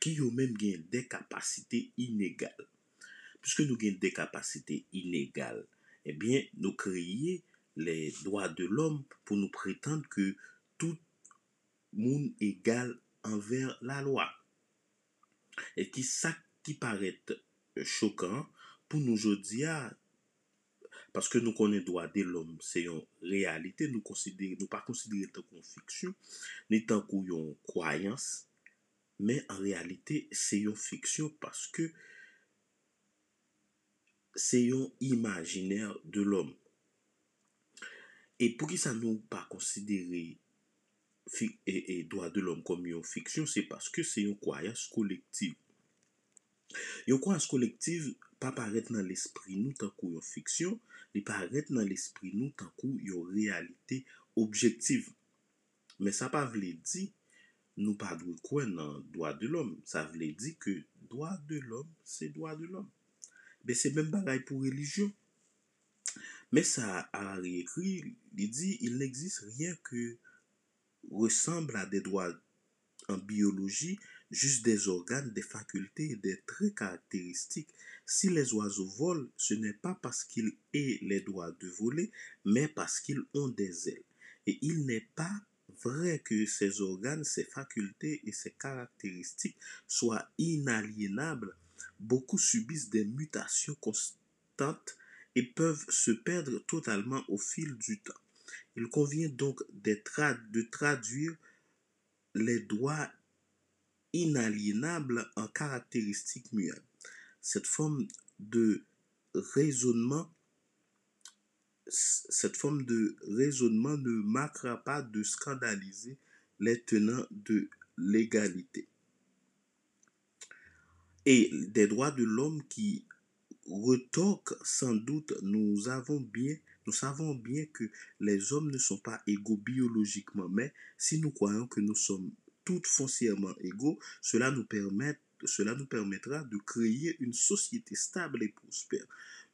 qui ont même des capacités inégales. Puisque nous avons des capacités inégales, eh bien, nous créons les droits de l'homme pour nous prétendre que tout le monde est égal envers la loi. Et qui s'active qui paraît choquant pour nous aujourd'hui, parce que nous connaissons droit de l'homme, c'est une réalité, nous ne nous pas considérer tant qu'une fiction, ni tant qu'une croyance, mais en réalité, c'est une fiction parce que c'est un imaginaire de l'homme. Et pour qui ça nous pas considérer et, et droit de l'homme comme une fiction, c'est parce que c'est une croyance collective. Une croyance collective pas paraître dans l'esprit nous tant qu'une fiction, mais paraître dans l'esprit nous tant qu'une réalité objective. Mais ça pas veut dire nous pas de quoi dans droit de l'homme, ça veut dire que droit de l'homme, c'est droit de l'homme. Mais c'est même pareil pour religion. Mais ça a réécrit, il dit il n'existe rien que ressemble à des droits en biologie, juste des organes, des facultés et des traits caractéristiques. Si les oiseaux volent, ce n'est pas parce qu'ils aient les droits de voler, mais parce qu'ils ont des ailes. Et il n'est pas vrai que ces organes, ces facultés et ces caractéristiques soient inaliénables. Beaucoup subissent des mutations constantes et peuvent se perdre totalement au fil du temps. Il convient donc de, tra- de traduire les droits inaliénables en caractéristiques muables. Cette forme de raisonnement, cette forme de raisonnement ne manquera pas de scandaliser les tenants de l'égalité et des droits de l'homme qui retorquent sans doute. Nous avons bien Nous savons bien que les hommes ne sont pas égaux biologiquement, mais si nous croyons que nous sommes tous foncièrement égaux, cela nous permet, cela nous permettra de créer une société stable et prospère.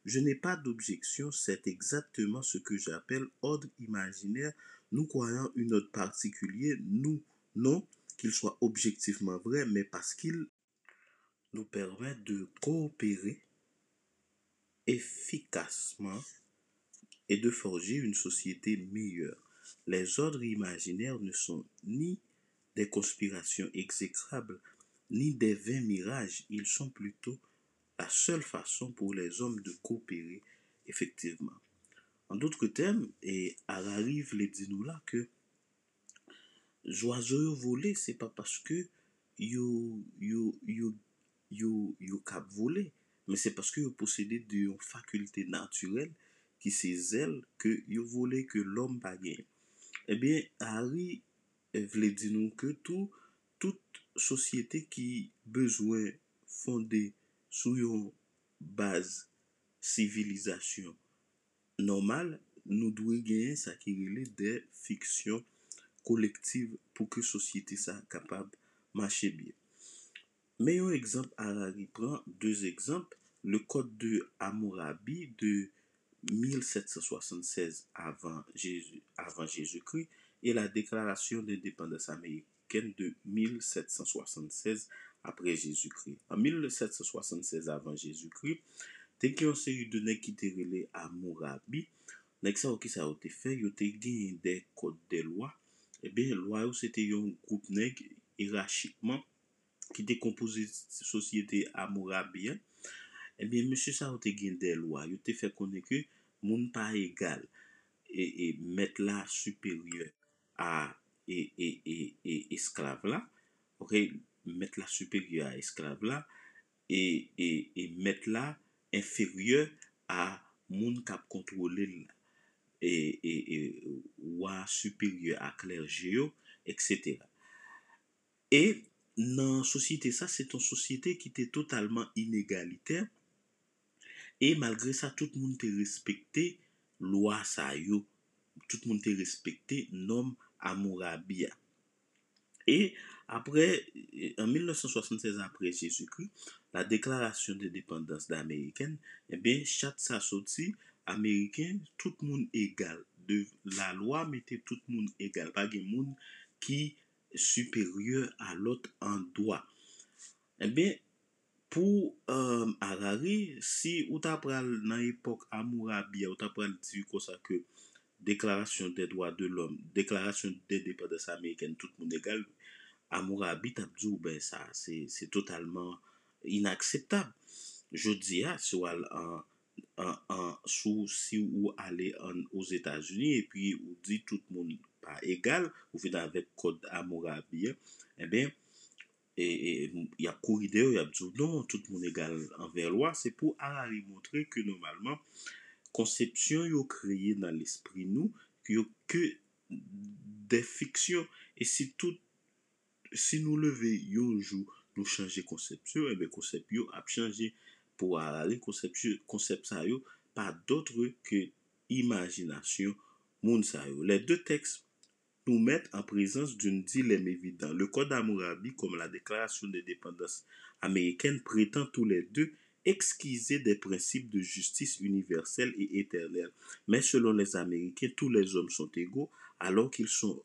Je n'ai pas d'objection, c'est exactement ce que j'appelle ordre imaginaire. Nous croyons une ordre particulier, nous non, qu'il soit objectivement vrai, mais parce qu'il nous permet de coopérer efficacement et de forger une société meilleure. Les ordres imaginaires ne sont ni des conspirations exécrables, ni des vains mirages. Ils sont plutôt la seule façon pour les hommes de coopérer effectivement. En d'autres termes, et Harari les dit-nous là que oiseaux volés, c'est pas parce que yo yo yo yo yo cap volé, mais c'est parce que vous possédez d'une faculté naturelle qui c'est elle que yo volé que l'homme pas gagne. Eh bien, Harari voulait dire nous que tout toute société qui besoin fondée sur une base civilisation normale, nous devons gagner ça qui relève des fictions collective pour que société soit capable de marcher bien. Mais un exemple, Harari prend deux exemples. Le Code de Hammurabi de mille sept cent soixante-seize avant Jésus, avant Jésus-Christ et la Déclaration d'indépendance américaine de mille sept cent soixante-seize après Jésus-Christ. En mille sept cent soixante-seize avant Jésus-Christ, dès qu'il y a une série de nègres qui étaient relés à Hammurabi, nègres qui ça a été fait, ils ont gagné des codes des lois. Eh bien, l'O I O, c'était un groupe nègre hiérarchiquement qui décomposait la société hamourabienne. Eh bien, monsieur, ça a été gagné des lois. Il a fait connaître que le monde n'est pas égal et, et mettre là supérieur à et, et, et, et esclave là. Ok, mettre là supérieur à esclave là et, et, et mettre là inférieur à monde qui a contrôlé là. Et, et, et roi supérieur à clergé, et cetera. Et dans la société, ça, c'est une société qui était totalement inégalitaire. Et malgré ça, tout le monde te respecté loi sa yo. Tout le monde te respecté nom Hammurabi. Et après, en mille neuf cent soixante-seize, après Jésus-Christ, la déclaration d'indépendance d'Américaine, eh bien, chat sa sorti. Américain, tout le monde égal. De la loi mettait tout le monde égal. Pas de monde qui est supérieur à l'autre en droit. Eh bien, pour euh, Harari, si vous apprenez dans l'époque Hammurabi, vous apprenez que déclaration des droits de l'homme, déclaration d'indépendance américaine, tout le monde égal, Hammurabi, t'as dit, ben ça, c'est, c'est totalement inacceptable. Je dis, ah, c'est un. En, en, sous, si vous allez en, aux États-Unis et puis vous dites tout le monde pas égal, vous faites avec Code Hammurabi, eh bien, il y a corridor, il y a dit non, tout le monde égal envers loi. C'est pour Harari montrer que normalement, conception est créée dans l'esprit nous, qu'il n'y a que des fictions. Et si, tout, si nous levions un jour, nous changer conception, eh bien, conception a changé. Pour Harari, concept ça yo pas d'autre que imagination moun sa yo. Les deux textes nous mettent en présence d'une dilemme évidente. Le Code Hammurabi, comme la Déclaration d'indépendance américaine, prétend tous les deux exquiser des principes de justice universelle et éternelle. Mais selon les Américains, tous les hommes sont égaux, alors qu'ils sont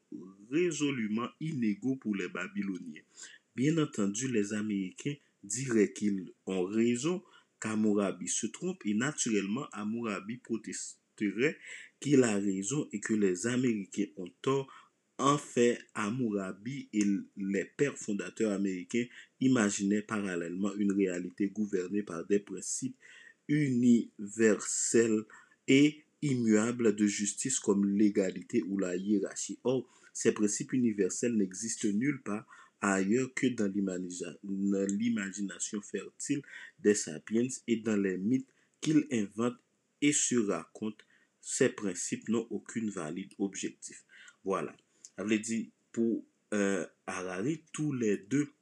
résolument inégaux pour les Babyloniens. Bien entendu, les Américains diraient qu'ils ont raison, qu'Hammurabi se trompe et naturellement Hammurabi protesterait qu'il a raison et que les Américains ont tort. En fait, Hammurabi et les pères fondateurs américains imaginaient parallèlement une réalité gouvernée par des principes universels et immuables de justice comme l'égalité ou la hiérarchie. Or, ces principes universels n'existent nulle part ailleurs que dans l'imagination fertile des sapiens et dans les mythes qu'ils inventent et se racontent, ces principes n'ont aucune valide objectif. Voilà. Ça veut dire, pour euh, Harari, tous les deux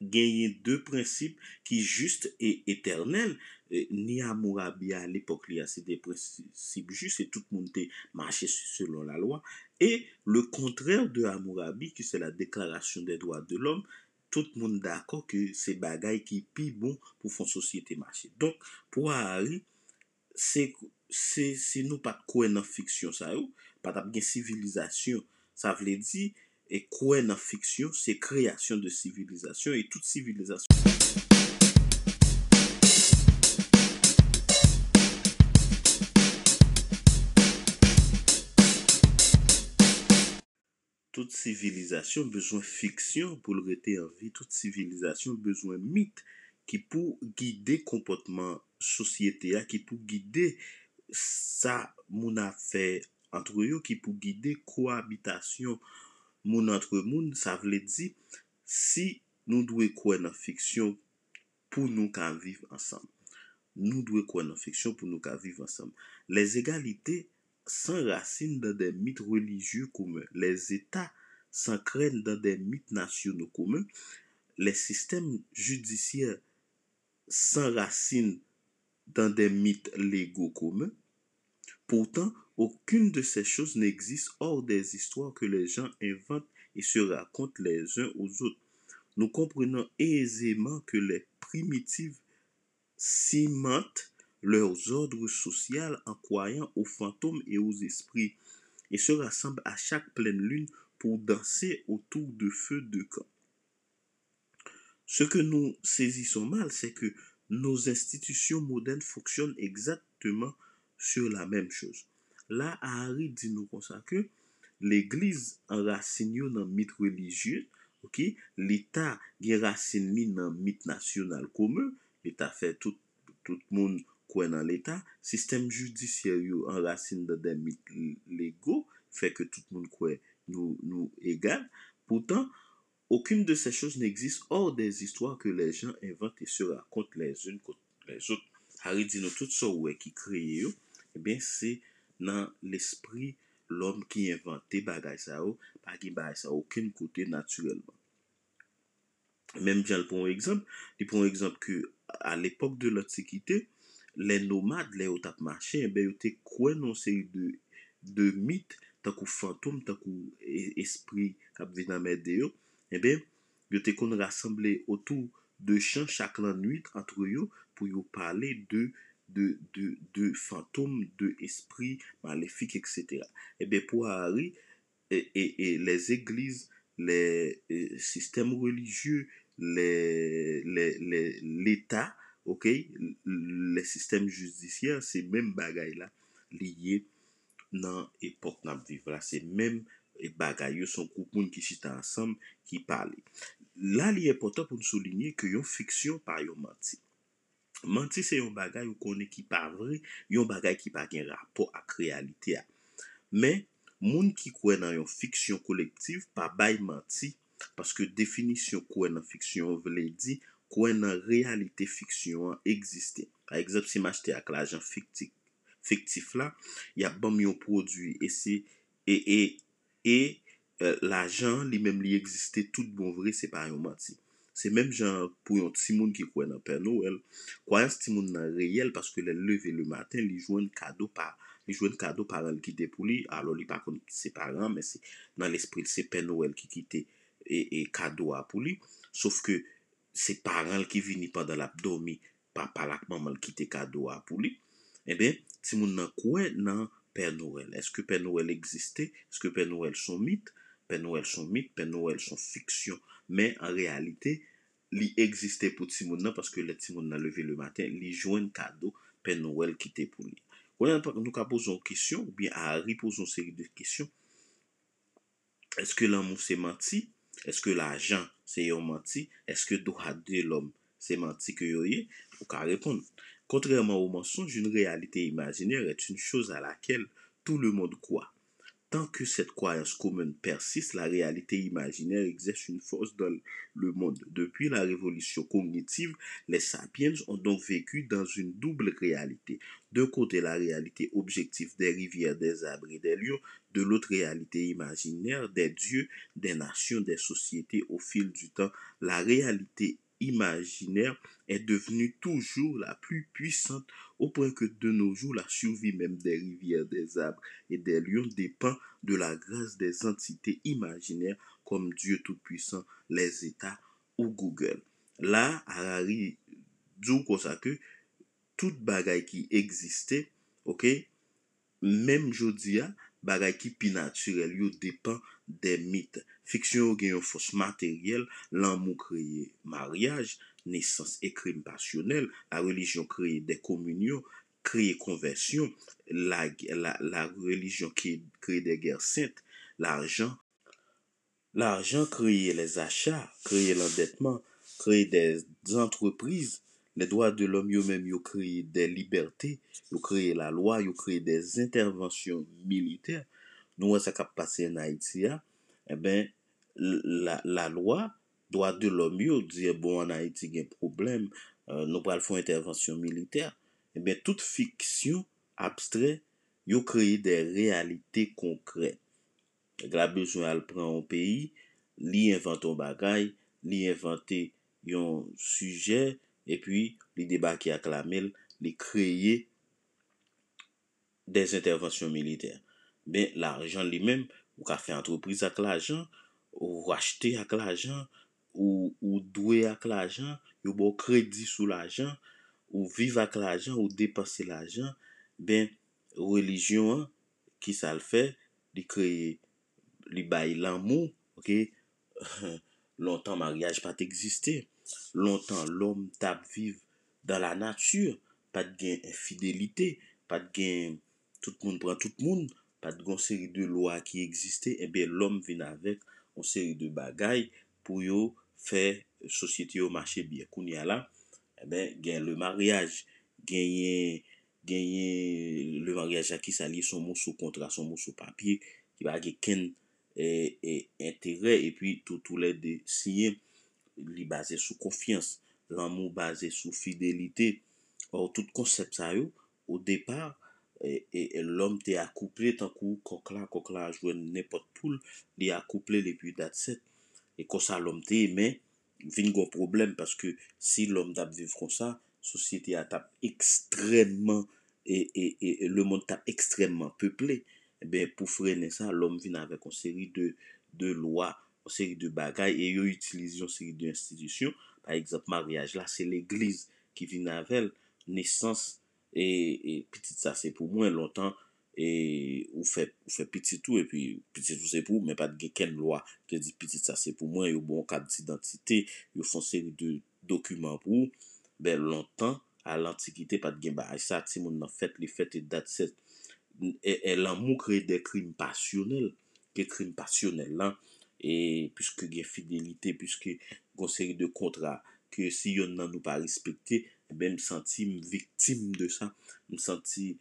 gagnent deux principes qui sont justes et éternels. Eh, ni Hammurabi à l'époque, c'est des principes justes et tout le monde marchait selon la loi. Et le contraire de Hammurabi, qui c'est la déclaration des droits de l'homme, tout le monde d'accord que c'est bagaille qui pi bon pour faire société marché. Donc, pour Harari, c'est c'est nous pas quoi dans fiction ça ou pas de civilisation, ça veut dire et quoi dans fiction, c'est création de civilisation et toute civilisation toute civilisation besoin fiction pour le rester en vie, toute civilisation besoin mythe qui pour guider comportement société qui pour guider ça mon affaire entre eux, qui pour guider cohabitation mon entre moun. Ça veut dire si nous devons croire dans fiction pour nous vivre ensemble. Nous devons croire dans fiction pour nous vivre ensemble. Les égalités s'enracinent dans des mythes religieux communs. Les États s'ancrent dans des mythes nationaux communs. Les systèmes judiciaires s'enracinent dans des mythes légaux communs. Pourtant, aucune de ces choses n'existe hors des histoires que les gens inventent et se racontent les uns aux autres. Nous comprenons aisément que les primitives cimentent leurs ordres sociaux en croyant aux fantômes et aux esprits et se rassemblent à chaque pleine lune pour danser autour de feux de camp. Ce que nous saisissons mal, c'est que nos institutions modernes fonctionnent exactement sur la même chose. Là, Harari dit nous comme ça que l'Église enracine dans le mythe religieux, okay? L'État enracine dans le mythe national commun, l'État fait tout tout le monde quoi dans l'État, système judiciaire enracine dans des mythes légaux, fait que tout le monde quoi nous nous égale. Pourtant, aucune de ces choses n'existe hors des histoires que les gens inventent et se racontent les unes contre les autres. Harari dit nous tout ça ouais qui crée, eh bien c'est dans l'esprit l'homme qui inventé bagay ça ou pas qui bagay ça aucun côté naturellement. Même j'en prends un exemple, il prend un exemple que à l'époque de l'Antiquité, les nomades les otap marché, eh bien ils étaient quoi non série de de mythes, tant qu'au fantôme, tant qu'au esprit qui vient dans mes déo. Eh bien, ils étaient qu'on rassemblés autour de chants chaque nuit entre eux pour y parler de, de, de, de fantômes, de esprits maléfiques, et cetera. Eh bien, pour Harari, et, et, et les églises, les et, systèmes religieux, les, les, les, l'État, okay, les systèmes judiciaires, c'est même bagaille là lié dans l'époque dans laquelle vivre là, c'est même et bagaille son groupe moun qui chita ensemble qui parle. Là, il est important pour nous souligner que yon fiction par yon menti. Menti c'est yon bagaille ou connaît qui pas vrai, yon bagaille qui pas gen rapport ak réalité a. Mais moun qui croit dans yon fiction collective pas bay menti parce que définition croit dans fiction veut dire croit dans réalité fiction exister. Par exemple, si m'acheter ak l'argent fictif fictif là, il y a bon yon produit et c'est et et et euh, l'argent lui-même lui existait tout bon vrai c'est pas un menti. C'est même genre pour un petit monde qui croit dans Père Noël, croyant ce petit monde dans réel parce que le lever le matin, il joue un cadeau par il joue un cadeau par elle qui était pour lui, alors il pas comme ses parents mais c'est dans l'esprit c'est Père Noël qui quittait et, et cadeau à pour lui, sauf que ses parents qui viennent pendant la dormi, papa la maman qui était cadeau à pour lui. Eh bien, petit monde dans croit dans Père Noël. Est-ce que Père Noël existait? Est-ce que Père Noël sont mythes? Père Noël sont mythes, Père Noël sont fiction. Mais en réalité, il existait pour Timon parce que le Timon a levé le matin, il jouait un cadeau, Père Noël qui était pour lui. Nous posons une question, ou bien Harari pose une série de questions. Est-ce que l'amour c'est menti? Est-ce que l'argent c'est menti? Est-ce que droit de l'homme c'est menti que yoye? Ou qu'à répondre. Contrairement au mensonge, une réalité imaginaire est une chose à laquelle tout le monde croit. Tant que cette croyance commune persiste, la réalité imaginaire exerce une force dans le monde. Depuis la révolution cognitive, les sapiens ont donc vécu dans une double réalité. D'un côté, la réalité objective des rivières, des arbres et des lieux. De l'autre, réalité imaginaire des dieux, des nations, des sociétés au fil du temps. La réalité imaginaire est devenue toujours la plus puissante au point que de nos jours, la survie même des rivières, des arbres et des lions dépend de la grâce des entités imaginaires comme Dieu Tout-Puissant, les États ou Google. Là, Harari dit comme ça que toute bagaille qui existait, ok, même jodia, bagaille qui pi naturel yo dépend des mythes. Fiction gagne une force matérielle, l'amour créé mariage, naissance et crime passionnel, la religion crée des communions, crée conversion, la, la, la religion qui crée des guerres saintes, l'argent, L'argent crée les achats, crée l'endettement, crée des entreprises. Les droits de l'homme, eux-mêmes, ils créent des libertés, ils créent la loi, ils créent des interventions militaires. Nous, ça qui a passé en Haïti, eh bien, la, la loi, droit de l'homme, ils disent, bon, en Haïti, il y a un problème, euh, nous parlons d'intervention militaire. Eh bien, toute fiction abstraite, ils créent des réalités concrètes. Il a besoin de prendre un pays, il invente un bagage, il invente un sujet, et puis les débats qui acclament, les créer des interventions militaires. Ben l'argent lui-même, ou qu'a fait entreprise avec l'argent, ou acheter avec l'argent, ou ou douer avec l'argent, ou bon crédit sous l'argent, ou vivre avec l'argent, ou dépenser l'argent. Ben religion qui ça le fait, de créer les bail l'amour, ok. Longtemps mariage pas existé. Longtemps l'homme tape vivre dans la nature, pas de gain infidélité, pas de gain tout le monde prend tout le monde, pas de gain série de lois qui existaient. Et bien l'homme vient avec une série de bagailles pour yo faire société au marché bien. Kounia là, et ben gain le mariage, gain gain le mariage à qui s'allie son mot sous contrat, son mot sous papier, qui va gain ken et, et intérêt et puis tout tout les de signer. Li basé sous confiance, l'amour basé sous fidélité. Or tout concept ça yo au départ et, et, et l'homme t'est accouplé tant coup coquela coquela jouer n'importe poule, il a couplé depuis date sept et comme ça l'homme t'est mais vinn gros problème parce que si l'homme t'a vivre comme ça, société a tape extrêmement et, et et le monde tape extrêmement peuplé. Et ben pour freiner ça, l'homme vient avec une série de de lois, une série de bagailles et ils utilisent une série d'institutions. Par exemple, mariage là, c'est l'église qui vient avec naissance et, et petite ça c'est pour moi longtemps et ou fait ou fait petit tout et puis petit tout c'est pour mais pas de quelle loi qui dit petit ça c'est pour moi et bon carte d'identité, ils font série de documents pour ben longtemps à l'antiquité pas de bah ça si mon en fait les fêtes et date sept et, et l'amour crée des crimes passionnels, des crimes passionnels là. Et puisque il y a fidélité, puisque conseil de contrat, que si on n'en nous pas respecté, ben me sentir victime de ça, me sentir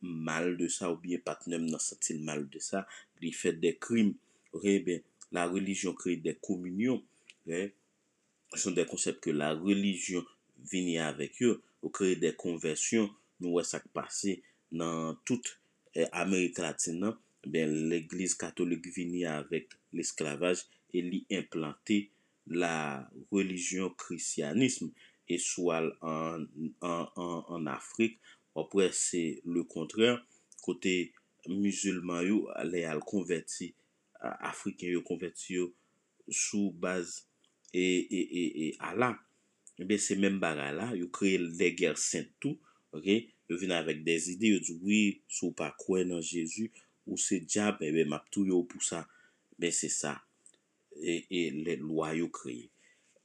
mal de ça, ou bien partenaire me sentir mal de ça, il fait des crimes. Eh bien, la religion crée des communions, eh, ce sont des concepts que la religion vient avec eux, ou crée des conversions, nous voit ça passer dans toute eh, Amérique latine. Ben l'église catholique vient avec l'esclavage et lui implanter la religion christianisme et soit en en en, en Afrique après c'est le contraire côté musulman yo les al converti africain yo converti sous base et et et, et Allah et ben c'est même bagarre là yo créé des guerres saintes tout OK yo vient avec des idées yo dit oui sou pas croire en Jésus ou c'est diable, eh ben m'a tout yo pour ça, ben c'est ça et, et les lois yo créé.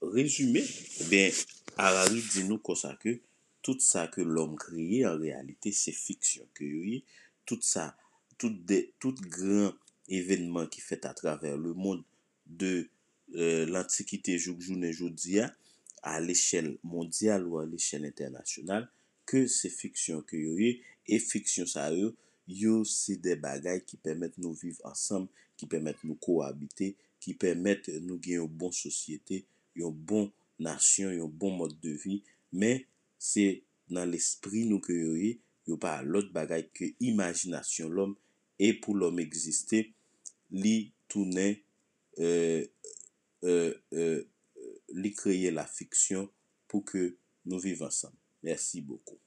Résumé, eh ben Harari dit nous comme ça que tout ça que l'homme crée en réalité c'est fiction que oui, tout ça, tout des tout grand événement qui fait à travers le monde de euh, l'antiquité jour journée jodia à l'échelle mondiale ou à l'échelle internationale que c'est fiction que oui et fiction ça eux yo, c'est des bagailles qui permettent nous vivre ensemble, qui permettent nous cohabiter, qui permettent nous gagner une bonne société, une bonne nation, un bon mode de vie. Mais c'est dans l'esprit nous que y a pas l'autre bagaille que imagination l'homme et pour l'homme exister, lui tourner, euh, euh, euh, lui créer la fiction pour que nous vivions ensemble. Merci beaucoup.